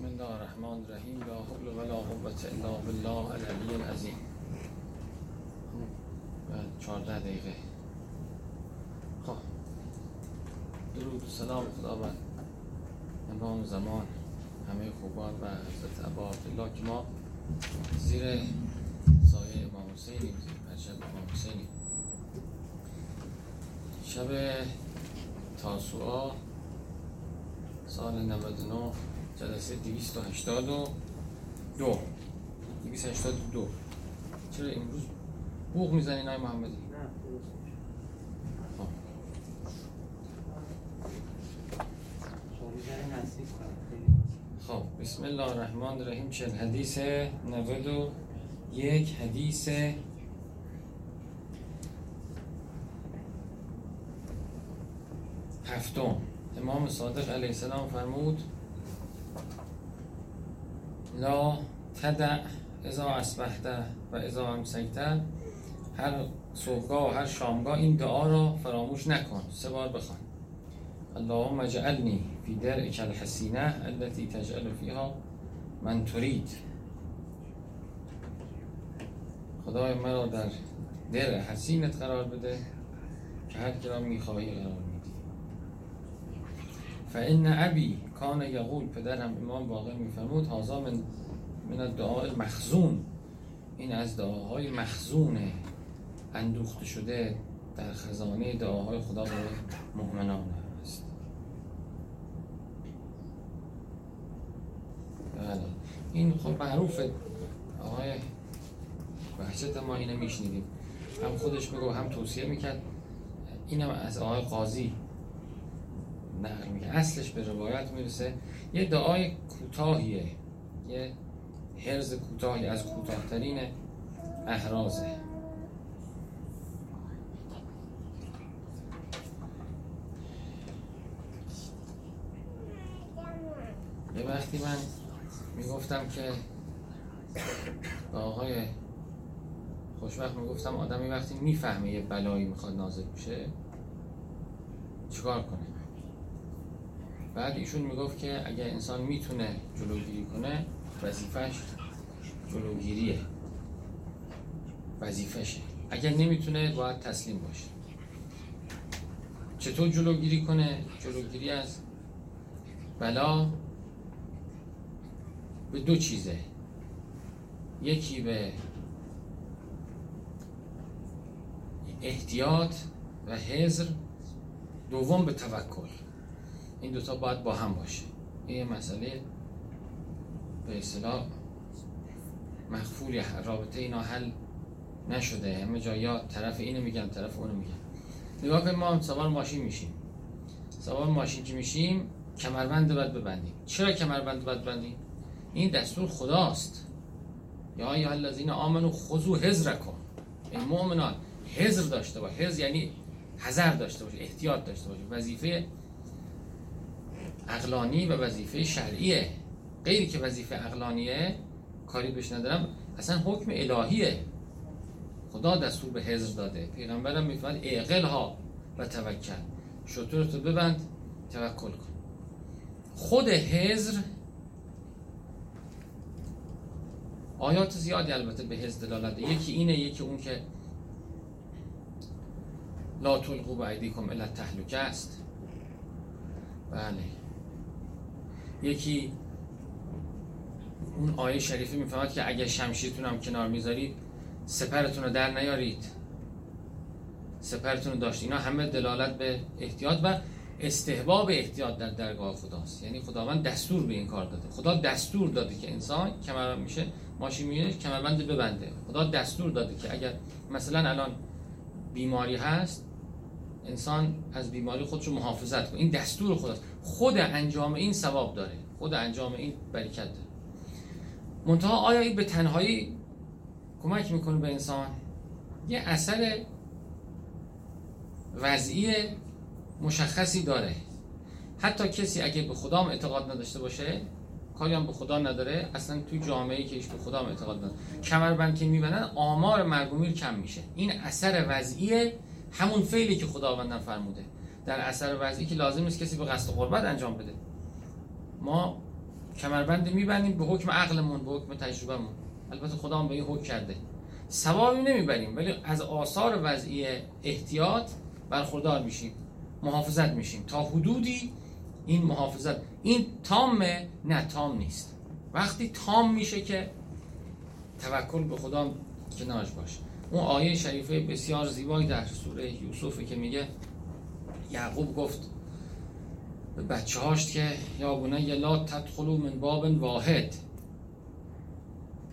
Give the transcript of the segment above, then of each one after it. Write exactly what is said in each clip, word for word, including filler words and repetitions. بسم الله الرحمن الرحیم لا حول ولا قوة الا بالله العلی العظیم. چهارده دقیقه. خب درود و سلام خدا بر امام زمان، همه خوبان و حضرت ابوعبدالله که ما زیر سایه امام حسینیم، زیر پرچم امام حسینیم. شب تاسوعا سال نود و نه جلسه دویست و هشتاد و دو دویست و هشتاد و دو. چرا امروز بوق میزنی نای محمدی؟ خب خب بسم الله الرحمن الرحیم. چهل حدیث نود و یک حدیث هفتم. امام صادق علیه السلام فرمود لا تدع اذا اصبحت و اذا امسیت، هر صبحگاه و هر شامگاه این دعا را فراموش نکن، سه بار بخوان اللهم اجعلنی فی درعک الحسینه التي تجعل فيها من ترید، خدای مرا در در حسینت قرار بده که هر که را میخواهی قرار میدی. فان ابی کان یقول، پدرم امام باقر میفرمود هذا من من الدعاء مخزون، این از دعاهای مخزونه، اندوخته شده در خزانه دعاهای خدا برای مؤمنان است. بله این خب معروف، آقای بحثت ما اینو میشنیدیم، هم خودش میگو هم توصیه میکرد، اینم از آقای قاضی نقل میکنه، اصلش به روایت میرسه. یه دعای کوتاهیه، یه هرز کوتاهی از کوتاهترین احرازه. یه وقتی من میگفتم که با آقای خوشبخت میگفتم آدمی وقتی میفهمه یه بلایی میخواد نازل بشه چیکار کنه، بعد ایشون میگفت که اگه انسان میتونه جلوگیری کنه وظیفه‌اش جلوگیریه، وظیفه‌شه، اگر نمیتونه باید تسلیم باشه. چطور جلوگیری کنه؟ جلوگیری از بلا به دو چیزه، یکی به احتیاط و حذر، دوم به توکل. این دوتا باید با هم باشه. این مسئله به اصطلاح مخفولی، رابطه اینا حل نشده، همه جا یا طرف اینو میگن طرف اونو میگن. نگاه کنیم ما سوار ماشین میشیم، سوار ماشین که میشیم کمربند باید ببندیم. چرا کمربند باید ببندیم؟ این دستور خداست. یا ایها الذین آمنوا خذوا حذرکم، ای مؤمنان حذر داشته باش، حذر یعنی حذر داشته باش، احتیاط داشته باش، وظیفه عقلانی و وظیفه شرعیه. غیری که وظیفه عقلانیه کاری بهش ندارم، اصلا حکم الهیه، خدا دستور به حذر داده. پیغمبرم میفرماید اعقلها و توکل، شترتو ببند توکل کن. خود حذر آیات زیادی البته به حذر دلالت داره، یکی اینه، یکی اون که لا تلقوا بایدیکم الی التهلکه است، بله، یکی اون آیه شریفه میفهمد که اگه شمشیرتون هم کنار میذارید سپرتون رو در نیارید، سپرتون رو داشت. اینا همه دلالت به احتیاط و استحباب احتیاط در درگاه خداست، یعنی خداوند دستور به این کار داده، خدا دستور داده که انسان کمربند میشه ماشین میشه کمربند ببنده، خدا دستور داده که اگر مثلا الان بیماری هست انسان از بیماری خودش رو محافظت کنه، این دستور خداست. خود انجام این ثواب داره، خود انجام این برکت داره. منتها آیا این به تنهایی کمک میکنه به انسان؟ یه اثر وضعی مشخصی داره. حتی کسی اگه به خدا اعتقاد نداشته باشه، کاری هم به خدا نداره، اصلا توی جامعه‌ای که ایش به خدا اعتقاد نداره، کمربند که میبندن آمار مرگ و میر کم میشه. این اثر وضعی همون فعلی که خداوند فرموده، در اثر وضعی که لازم نیست کسی به قصد قربت انجام بده. ما کمربند میبندیم به حکم عقلمون، به حکم تجربهمون. البته خدا هم به این حکم کرده. ثوابی نمیبریم ولی از آثار وضعی احتیاط برخوردار میشیم، محافظت میشیم تا حدودی. این محافظت این تامه؟ نه، تام نیست. وقتی تام میشه که توکل به خدا کنارش باشه. اون آیه شریفه بسیار زیبایی در سوره یوسف که میگه یعقوب گفت به بچه هاش که یا بنی لا تدخلوا من باب واحد،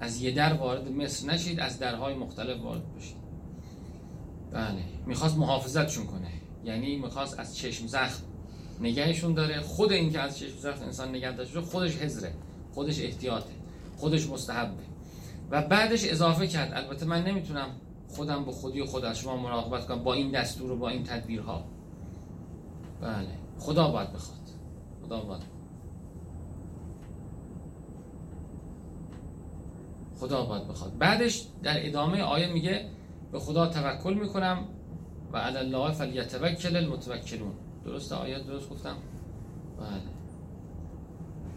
از یه در وارد مصر نشید، از درهای مختلف وارد بشید. بله، میخواست محافظتشون کنه، یعنی میخواست از چشم زخم نگهشون داره. خود این که از چشم زخم انسان نگه داشته خودش حذره، خودش احتیاطه، خودش مستحبه. و بعدش اضافه کرد البته من نمیتونم خودم به خودی و خود از شما مراقبت کنم با این دستور و با این تدبیرها. بله، خدا باید بخواد، خدا باید خدا باید بخواد. بعدش در ادامه آیه میگه به خدا توکل میکنم و علی الله فلیتوکل المتوکلون. درسته؟ آیه درست گفتم؟ بله،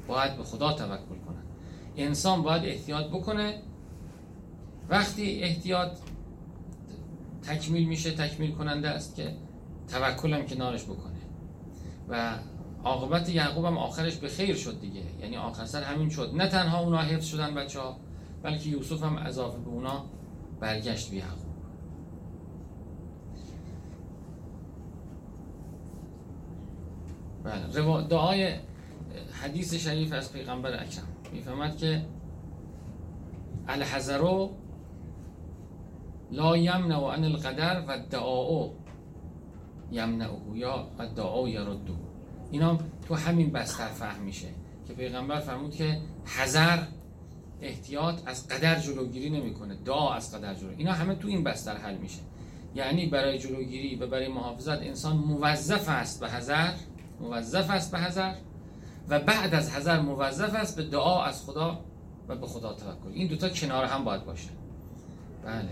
باید به خدا توکل کنن. انسان باید احتیاط بکنه. وقتی احتیاط تکمیل میشه، تکمیل کننده است که توکل هم کنارش بکنه. و عاقبت یعقوب هم آخرش به خیر شد دیگه، یعنی آخر سر همین شد. نه تنها اونا حفظ شدن بچه ها، بلکه یوسف هم اضافه به اونا برگشت به یعقوب. بله، دعای حدیث شریف از پیغمبر اکرم میفهمد که الحذرو لا یمنع عن القدر و الدعاء یمنعه یا الدعاء یرده. اینا تو همین بستر فهم میشه که پیغمبر فرمود که حذر، احتیاط، از قدر جلوگیری نمیکنه، دعا از قدر جلوگیری. اینا همه تو این بستر حل میشه. یعنی برای جلوگیری و برای محافظت انسان موظف است به حذر، موظف است به حذر و بعد از حذر موظف است به دعا از خدا و به خدا توکل. این دوتا کنار هم باید باشه. بله،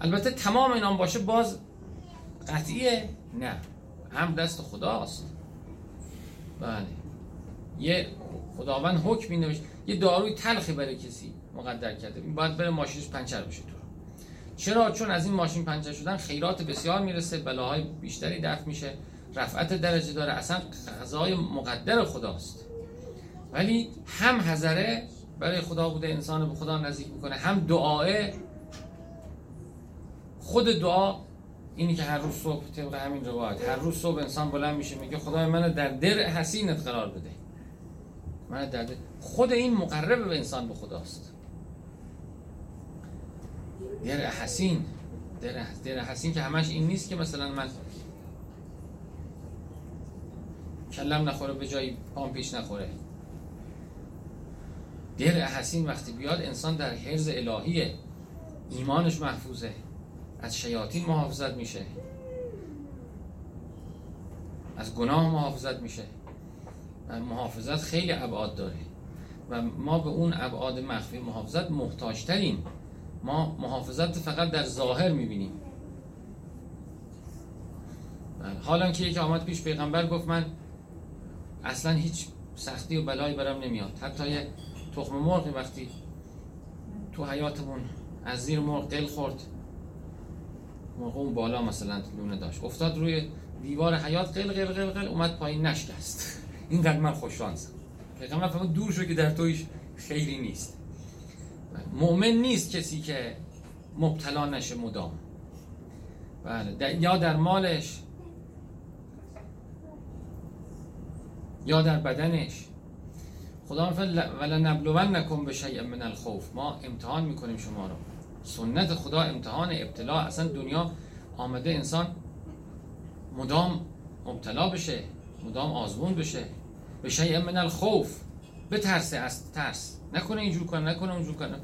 البته تمام اینام باشه باز قطعیه؟ نه، هم دست خداست. بله، یه خداوند حکمی نوشت. یه داروی تلخی برای کسی مقدر کرده، این باید بره ماشینش پنچر بشه. تو چرا؟ چون از این ماشین پنچر شدن خیرات بسیار میرسه، بلاهای بیشتری دفع میشه، رفعت درجه داره، اصلا قضای مقدر خداست. ولی هم حذره برای خدا بوده، انسان به خدا نزدیک میکنه، هم دعاه. خود دعا اینی که هر روز صبح طبق همین روایت هر روز صبح انسان بلند میشه میگه خدای منو در درع حسینت قرار بده، من در در... خود این مقرب به انسان به خداست. درع حسین، درع درع حسین که همش این نیست که مثلا من کلم نخوره به جایی پام پیش نخوره. درع حسین وقتی بیاد انسان در حرز الهیه، ایمانش محفوظه، از شیاطین محافظت میشه، از گناه محافظت میشه. و محافظت خیلی ابعاد داره و ما به اون ابعاد مخفی محافظت محتاج تریم. ما محافظت فقط در ظاهر میبینیم. حالا که یکی آمد پیش پیغمبر گفت من اصلا هیچ سختی و بلایی برام نمیاد، حتی یه تخم مرغی وقتی تو حیاتمون از زیر مرغ دل خورد، مرغ اون بالا مثلا لونه داشت، افتاد روی دیوار حیات، قل قل قل قل اومد پایین، نشکست. اینقدر من خوششانسم. پیغمبر فرمود دور شو که در تویش خیری نیست. مؤمن نیست کسی که مبتلا نشه مدام. بله، در... یا در مالش یا در بدنش. خدا میفرماید ولنبلونکم بشیء من الخوف، ما امتحان میکنیم شما رو. سنت خدا امتحان، ابتلا. اصلا دنیا آمده انسان مدام مبتلا بشه، مدام آزمون بشه. بشیء من الخوف، بترسه از ترس، نکنه اینجور کنه، نکنه اونجور کنه.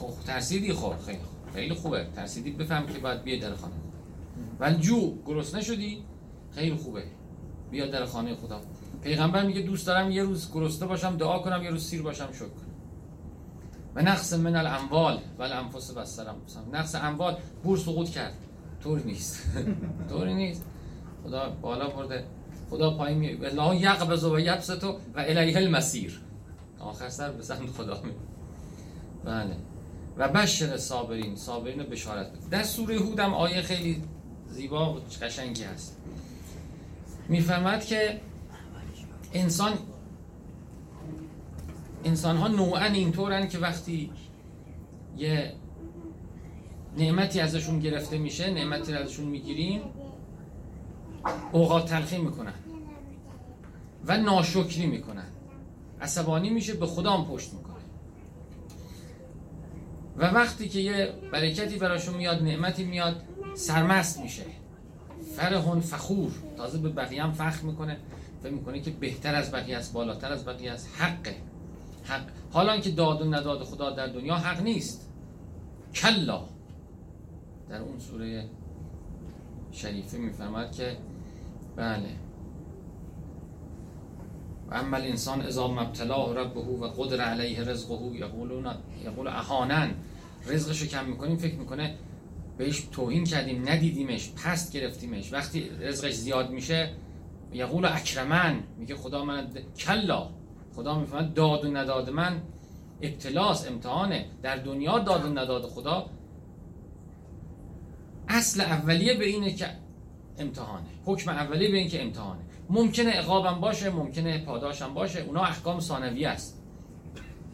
خب ترسیدی، خور، خیلی خوب، خیلی خوبه. ترسیدی بفهم که باید بیای در خانه. ولی جو گرسنه شدی، خیلی خوبه، بیا در خانه خدا. پیغمبر میگه دوست دارم یه روز گرسنه باشم دعا کنم، یه روز سیر باشم شکر کنم. و نقص من الاموال و الانفس و الثمرات. نقص اموال، بورس سقوط کرد، طور نیست. طوری نیست. خدا بالا برده، خدا پایین میاد. الله یقبض و یبسط و الیه المصیر. آخر سر به سمت خدا می. بله. و بشر صابرین، صابرین رو بشارت بده. در سوره هود هم آیه خیلی زیبا و قشنگی هست. میفهمد که انسان انسان ها نوعا اینطورن که وقتی یه نعمتی ازشون گرفته میشه، نعمتی رو ازشون میگیریم، اوقات تلخی میکنن و ناشکری میکنن، عصبانی میشه، به خدا هم پشت میکنه. و وقتی که یه برکتی براشون میاد، نعمتی میاد، سرمست میشه، فرحون فخور، تازه به بقیه هم فخر میکنه، فکر میکنه که بهتر از بقیه است، بالاتر از بقیه است، حقه حق. حالا که داد و نداد خدا در دنیا حق نیست. کلا، در اون سوره شریفه میفرماد که بله، و اما الانسان اذا ما ابتلاه ربه و قدر علیه رزقه یقولون یقول اهانن، رزقشو کم میکنیم، فکر میکنه بهش توهین کردیم، ندیدیمش، پست گرفتیمش. وقتی رزقش زیاد میشه، یقول اکرمن، میگه خدا من د... کلا، خدا میفهمد داد و نداد من ابتلاس، امتحانه. در دنیا داد و نداد خدا اصل اولیه به اینه که امتحانه، حکم اولیه به این که امتحانه. ممکنه عقابم باشه، ممکنه پاداشم باشه، اونا احکام ثانویه است،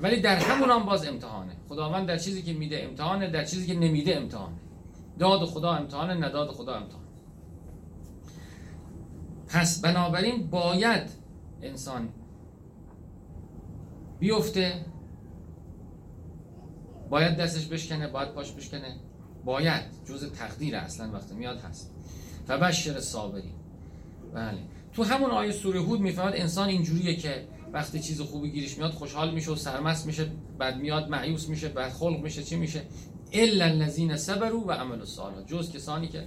ولی در همون هم باز امتحانه. خداوند در چیزی که میده امتحانه، در چیزی که نمیده امتحانه. داد خدا امتحانه، نداد خدا امتحانه. پس بنابراین باید انسان بیفته، باید دستش بشکنه، باید پاش بشکنه، باید جزء تقدیر اصلا وقتی میاد هست. و بشر صابرین. بله، تو همون آیه سوره هود میفهمد انسان اینجوریه که وقتی چیز خوبی گیرش میاد خوشحال میشه و سرمست میشه، بعد میاد مایوس میشه، بعد خلق میشه، چی میشه؟ الا الذین صبروا و عملوا الصالحات، جز کسانی که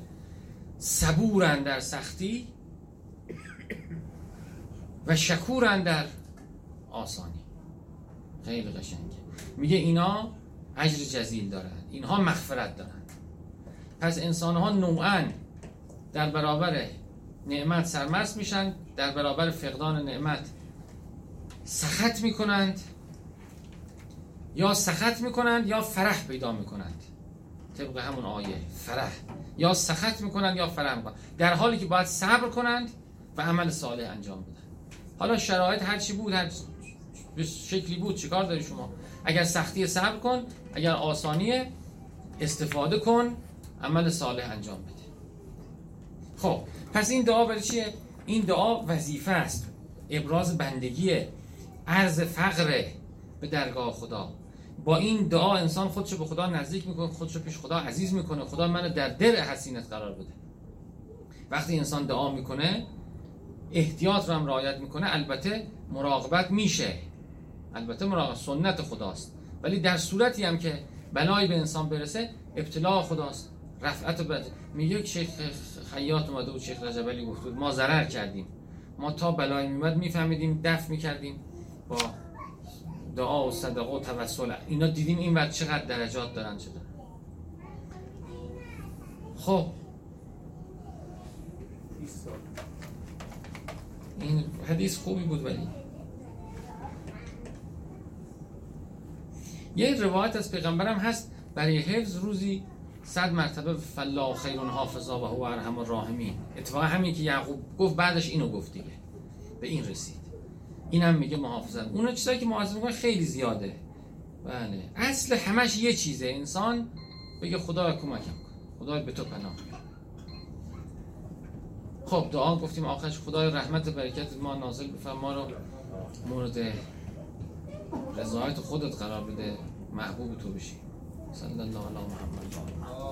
صبورن در سختی و شکورن در آسانی. خیلی قشنگه. میگه اینا اجر جزیل دارن، اینها مغفرت دارن. پس انسانها نوعا در برابر نعمت سرمست میشن، در برابر فقدان نعمت سخط میکنند، یا سخط میکنند یا فرح پیدا میکنند، طبق همون آیه فرح، یا سخط میکنند یا فرح میکنند، در حالی که باید صبر کنند و عمل صالح انجام بدن. حالا شرایط هر چی بود، هر به شکلی بود، چیکار داری شما؟ اگر سختی صبر کن، اگر آسانیه استفاده کن، عمل صالح انجام بده. خب پس این دعا برای چیه؟ این دعا وظیفه است، ابراز بندگیه، عرض فقره به درگاه خدا. با این دعا انسان خودشو به خدا نزدیک میکنه، خودشو پیش خدا عزیز میکنه. خدا منو در در حسینت قرار بده. وقتی انسان دعا میکنه احتیاط رو هم رعایت میکنه، البته مراقبت میشه، البته مراقبت سنت خداست، ولی در صورتی هم که بلایی به انسان برسه ابتلا خداست، رفعت و بد. میگه که شیخ خیاط اومده بود، شیخ رجب علی گفت ما ضرر کردیم، ما تا بلایی میمد میفهمیدیم دفع میکردیم با دعا و صدقه و توسل، اینا دیدیم این وقت چقدر درجات دارن شده. خب این حدیث خوبی بود. ولی یه روایت از پیغمبرم هست برای حفظ روزی صد مرتبه فلا خیرون حافظا و هو ارحم الراحمین. اتفاقا همین که یعقوب گفت بعدش اینو گفت دیگه، به این رسید. اینم میگه محافظت. اون چیزایی که محافظت میکنه خیلی زیاده. بله، اصل همش یه چیزه، انسان بگه خدا کمکم کن، خدا به تو پناه بیار. خب دعا گفتیم، آخرش خدا رحمت و برکت ما نازل بفرما، ما رو مورد رضایت خودت قرار بده، محبوب تو بشی. صلی الله علی محمد و آله.